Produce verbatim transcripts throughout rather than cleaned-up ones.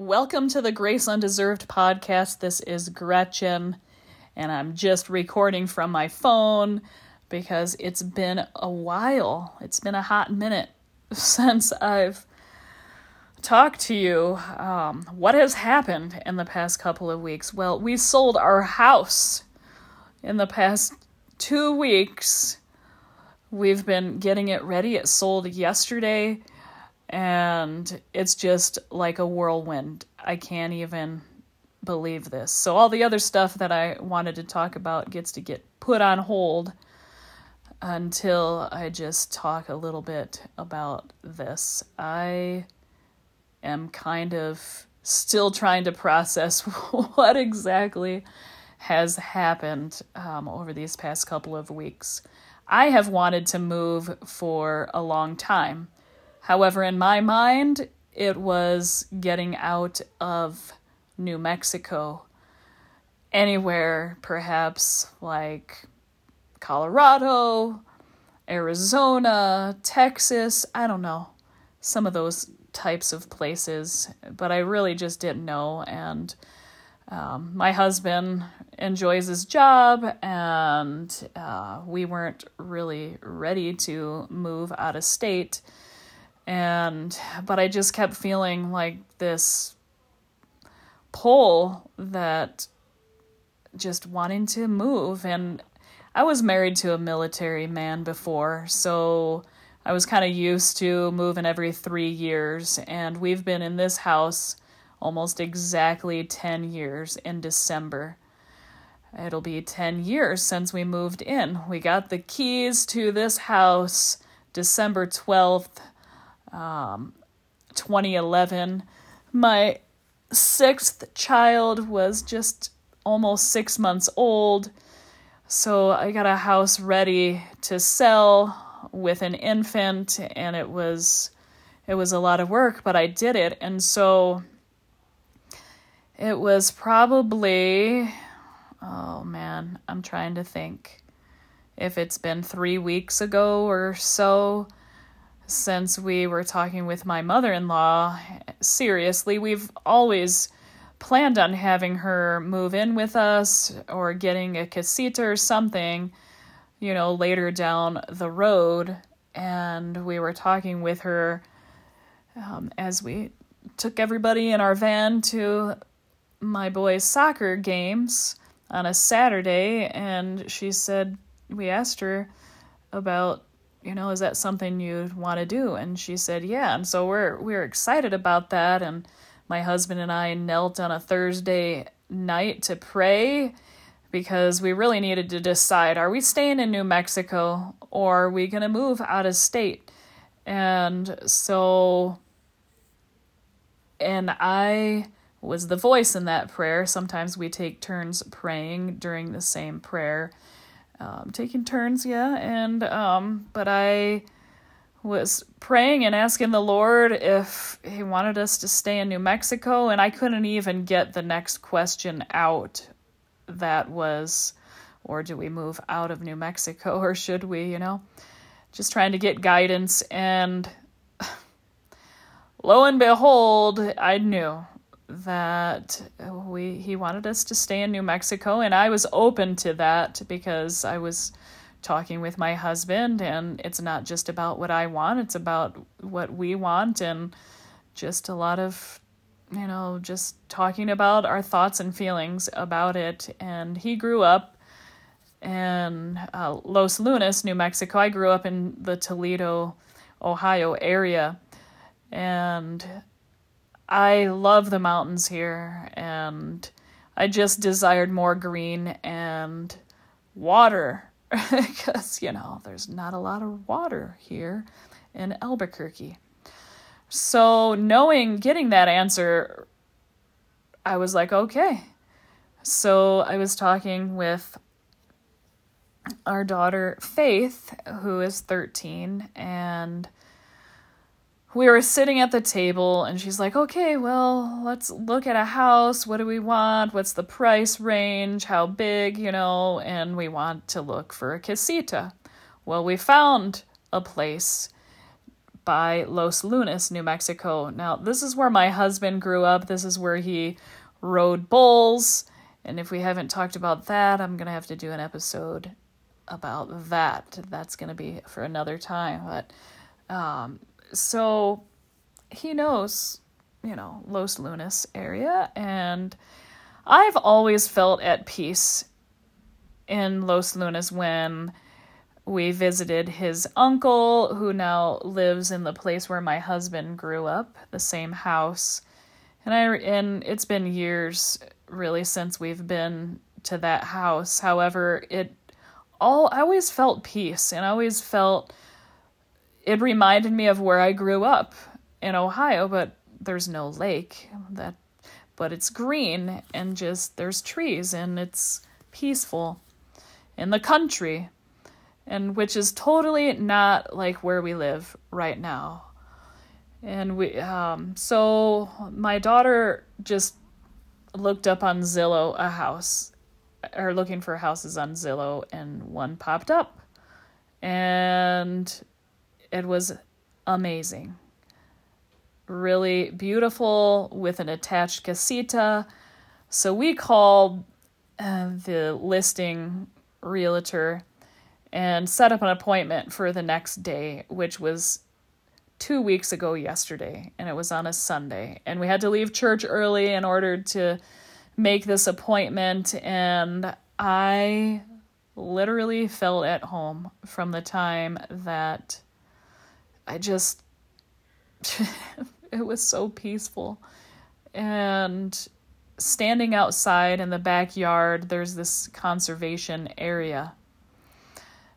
Welcome to the Grace Undeserved podcast. This is Gretchen, and I'm just recording from my phone because it's been a while. It's been a hot minute since I've talked to you. Um, what has happened in the past couple of weeks? Well, we sold our house in the past two weeks. We've been getting it ready. It sold yesterday. And it's just like a whirlwind. I can't even believe this. So all the other stuff that I wanted to talk about gets to get put on hold until I just talk a little bit about this. I am kind of still trying to process what exactly has happened um, over these past couple of weeks. I have wanted to move for a long time. However, in my mind, it was getting out of New Mexico, anywhere perhaps like Colorado, Arizona, Texas, I don't know, some of those types of places, but I really just didn't know. And um, my husband enjoys his job, and uh, we weren't really ready to move out of state. And, but I just kept feeling like this pull that just wanting to move. And I was married to a military man before, so I was kind of used to moving every three years. And we've been in this house almost exactly ten years in December. It'll be ten years since we moved in. We got the keys to this house December twelfth. Um, twenty eleven, my sixth child was just almost six months old. So I got a house ready to sell with an infant, and it was, it was a lot of work, but I did it. And so it was probably, oh man, I'm trying to think if it's been three weeks ago or so since we were talking with my mother-in-law. Seriously, we've always planned on having her move in with us or getting a casita or something, you know, later down the road. And we were talking with her um, as we took everybody in our van to my boys' soccer games on a Saturday. And she said, we asked her about, you know, is that something you'd want to do? And she said, yeah. And so we're we're excited about that. And my husband and I knelt on a Thursday night to pray because we really needed to decide, are we staying in New Mexico or are we going to move out of state? And so, and I was the voice in that prayer. Sometimes we take turns praying during the same prayer. Um, taking turns, yeah, and, um, but I was praying and asking the Lord if he wanted us to stay in New Mexico, and I couldn't even get the next question out. That was, or do we move out of New Mexico, or should we, you know, just trying to get guidance, and lo and behold, I knew that we he wanted us to stay in New Mexico, and I was open to that because I was talking with my husband, and it's not just about what I want, it's about what we want, and just a lot of, you know, just talking about our thoughts and feelings about it. And he grew up in uh, Los Lunas, New Mexico. I grew up in the Toledo, Ohio area, and I love the mountains here, and I just desired more green and water because, you know, there's not a lot of water here in Albuquerque. So knowing, getting that answer, I was like, okay. So I was talking with our daughter, Faith, who is thirteen, and we were sitting at the table, and she's like, okay, well, let's look at a house. What do we want? What's the price range? How big, you know? And we want to look for a casita. Well, we found a place, by Los Lunas, New Mexico. Now, this is where my husband grew up. This is where he rode bulls. And if we haven't talked about that, I'm going to have to do an episode about that. That's going to be for another time. But um, so he knows, you know, Los Lunas area. And I've always felt at peace in Los Lunas when we visited his uncle, who now lives in the place where my husband grew up, the same house. And I and it's been years, really, since we've been to that house. However, it all I always felt peace, and I always felt it reminded me of where I grew up in Ohio, but there's no lake, that but it's green and just there's trees and it's peaceful in the country. And which is totally not like where we live right now. And we, um, so my daughter just looked up on Zillow a house, or looking for houses on Zillow, and one popped up. And it was amazing. Really beautiful, with an attached casita. So we called uh, the listing realtor and set up an appointment for the next day, which was two weeks ago yesterday, and it was on a Sunday. And we had to leave church early in order to make this appointment, and I literally felt at home from the time that I just... it was so peaceful. And standing outside in the backyard, there's this conservation area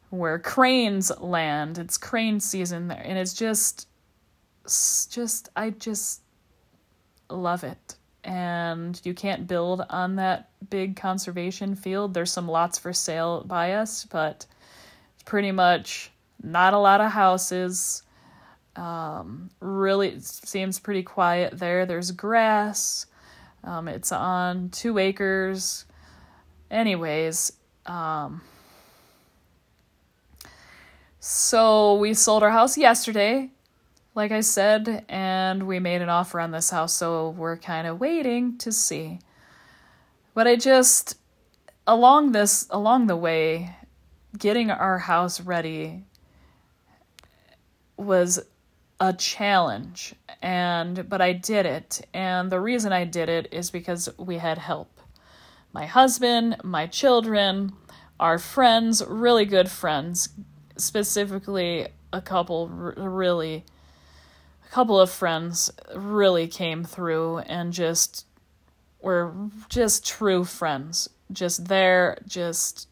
where cranes land. It's crane season there. And it's just, just, I just love it. And you can't build on that big conservation field. There's some lots for sale by us, but pretty much not a lot of houses. Um, really, it seems pretty quiet there. There's grass. Um, it's on two acres. Anyways, um... so we sold our house yesterday, like I said, and we made an offer on this house, so we're kind of waiting to see. But I just, along this, along the way, getting our house ready was a challenge, and but I did it. And the reason I did it is because we had help. My husband, my children, our friends, really good friends, specifically a couple really a couple of friends really came through and just were just true friends, just there, just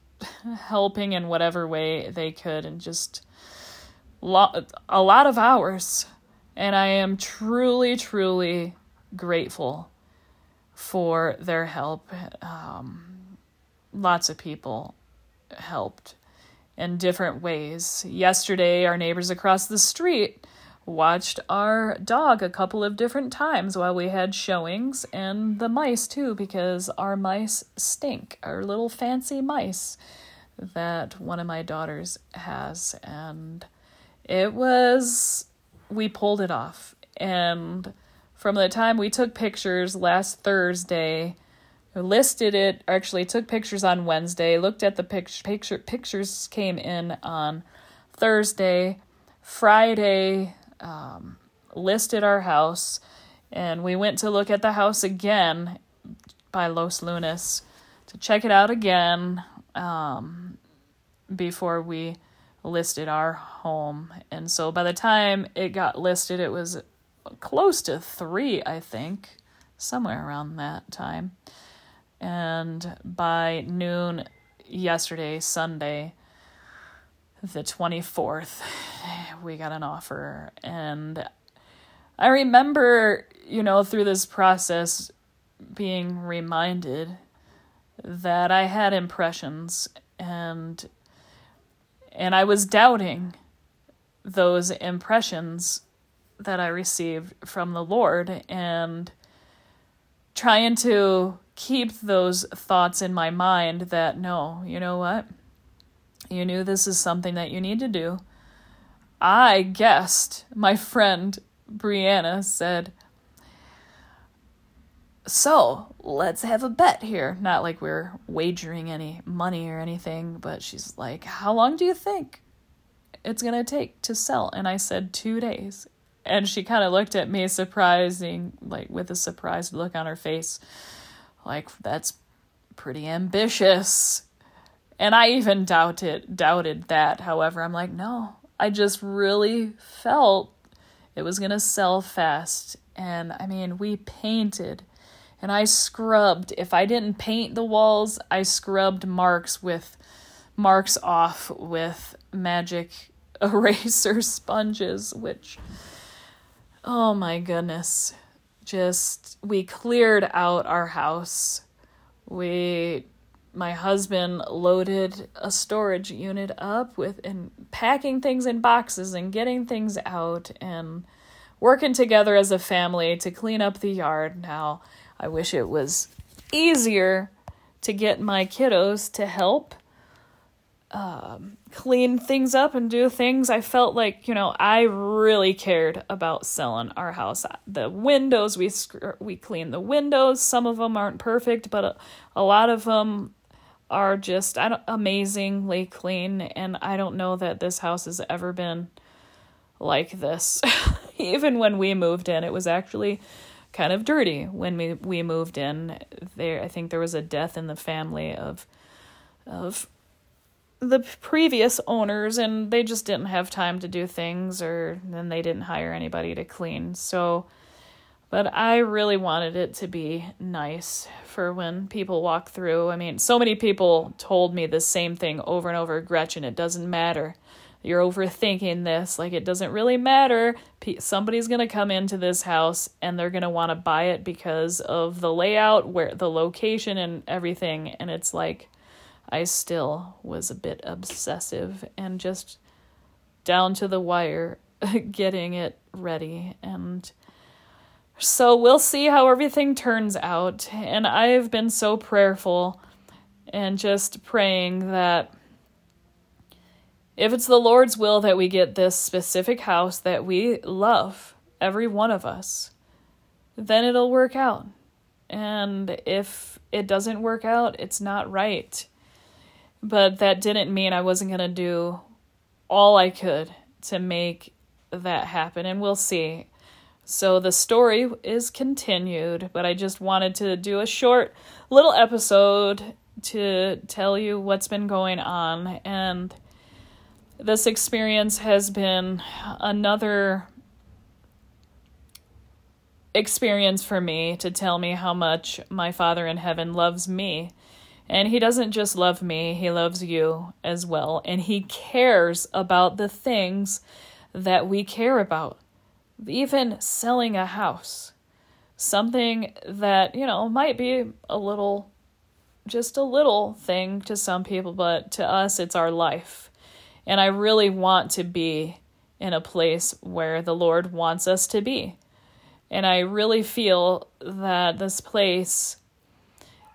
helping in whatever way they could, and just lo- a lot of hours. And I am truly truly grateful for their help. Um, lots of people helped in different ways. Yesterday, our neighbors across the street watched our dog a couple of different times while we had showings, and the mice too, because our mice stink, our little fancy mice that one of my daughters has. And it was, we pulled it off. And from the time we took pictures last Thursday, listed it, actually took pictures on Wednesday, looked at the picture, picture pictures came in on Thursday, Friday, um, listed our house, and we went to look at the house again by Los Lunas to check it out again um, before we listed our home. And so by the time it got listed, it was close to three, I think, somewhere around that time. And by noon yesterday, Sunday, the twenty-fourth, we got an offer. And I remember, you know, through this process being reminded that I had impressions, and and I was doubting those impressions that I received from the Lord, and trying to keep those thoughts in my mind that, no, you know what? You knew this is something that you need to do. I guessed, my friend Brianna said. So, let's have a bet here. Not like we're wagering any money or anything, but she's like, how long do you think it's going to take to sell? And I said, two days. And she kind of looked at me surprising, like with a surprised look on her face. Like, that's pretty ambitious. And I even doubted, doubted that. However, I'm like, no, I just really felt it was going to sell fast. And I mean, we painted and I scrubbed. If I didn't paint the walls, I scrubbed marks with marks off with magic eraser sponges, which, oh my goodness, just, we cleared out our house. We, my husband loaded a storage unit up with and packing things in boxes and getting things out and working together as a family to clean up the yard. Now, I wish it was easier to get my kiddos to help um, clean things up and do things. I felt like, you know, I really cared about selling our house. The windows, we we cleaned the windows. Some of them aren't perfect, but a, a lot of them are just I don't, amazingly clean. And I don't know that this house has ever been like this. Even when we moved in, it was actually kind of dirty when we, we moved in. There, I think there was a death in the family of of the previous owners, and they just didn't have time to do things, or then they didn't hire anybody to clean. So, but I really wanted it to be nice for when people walk through. I mean, so many people told me the same thing over and over, Gretchen, it doesn't matter. You're overthinking this. Like, it doesn't really matter. P- somebody's going to come into this house and they're going to want to buy it because of the layout, where the location and everything. And it's like, I still was a bit obsessive and just down to the wire getting it ready. And so we'll see how everything turns out. And I've been so prayerful and just praying that if it's the Lord's will that we get this specific house that we love, every one of us, then it'll work out. And if it doesn't work out, it's not right. But that didn't mean I wasn't going to do all I could to make that happen. And we'll see. So the story is continued, but I just wanted to do a short little episode to tell you what's been going on. And this experience has been another experience for me to tell me how much my Father in Heaven loves me. And he doesn't just love me, he loves you as well. And he cares about the things that we care about. Even selling a house. Something that, you know, might be a little, just a little thing to some people, but to us it's our life. And I really want to be in a place where the Lord wants us to be. And I really feel that this place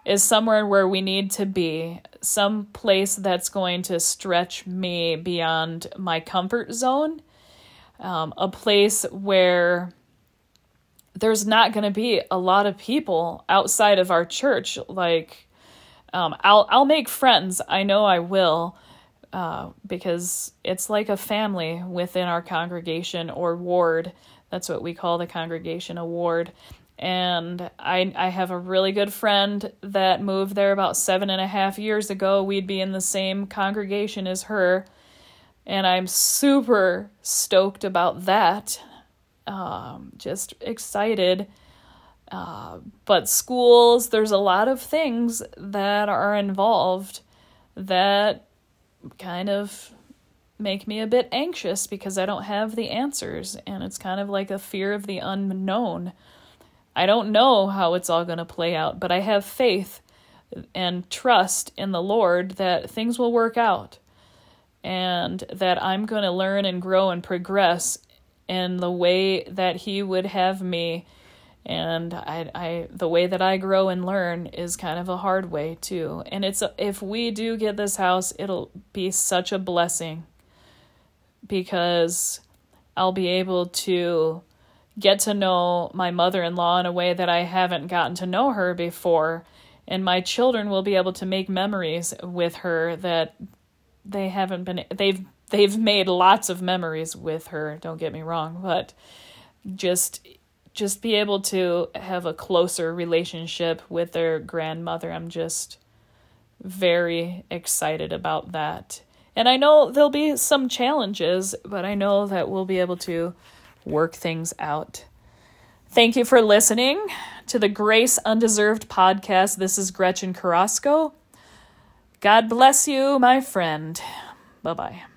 is somewhere where we need to be, some place that's going to stretch me beyond my comfort zone, um, a place where there's not going to be a lot of people outside of our church. Like, um, I'll I'll make friends. I know I will. Uh, because it's like a family within our congregation or ward. That's what we call the congregation, a ward. And I I have a really good friend that moved there about seven and a half years ago. We'd be in the same congregation as her. And I'm super stoked about that. Um, just excited. Uh, but schools, there's a lot of things that are involved that kind of make me a bit anxious because I don't have the answers, and it's kind of like a fear of the unknown. I don't know how it's all going to play out, but I have faith and trust in the Lord that things will work out and that I'm going to learn and grow and progress in the way that he would have me. And I, I, the way that I grow and learn is kind of a hard way too. And it's, if we do get this house, it'll be such a blessing because I'll be able to get to know my mother-in-law in a way that I haven't gotten to know her before, and my children will be able to make memories with her that they haven't been, they've they've made lots of memories with her, don't get me wrong, but just just be able to have a closer relationship with their grandmother. I'm just very excited about that. And I know there'll be some challenges, but I know that we'll be able to work things out. Thank you for listening to the Grace Undeserved podcast. This is Gretchen Carrasco. God bless you, my friend. Bye-bye.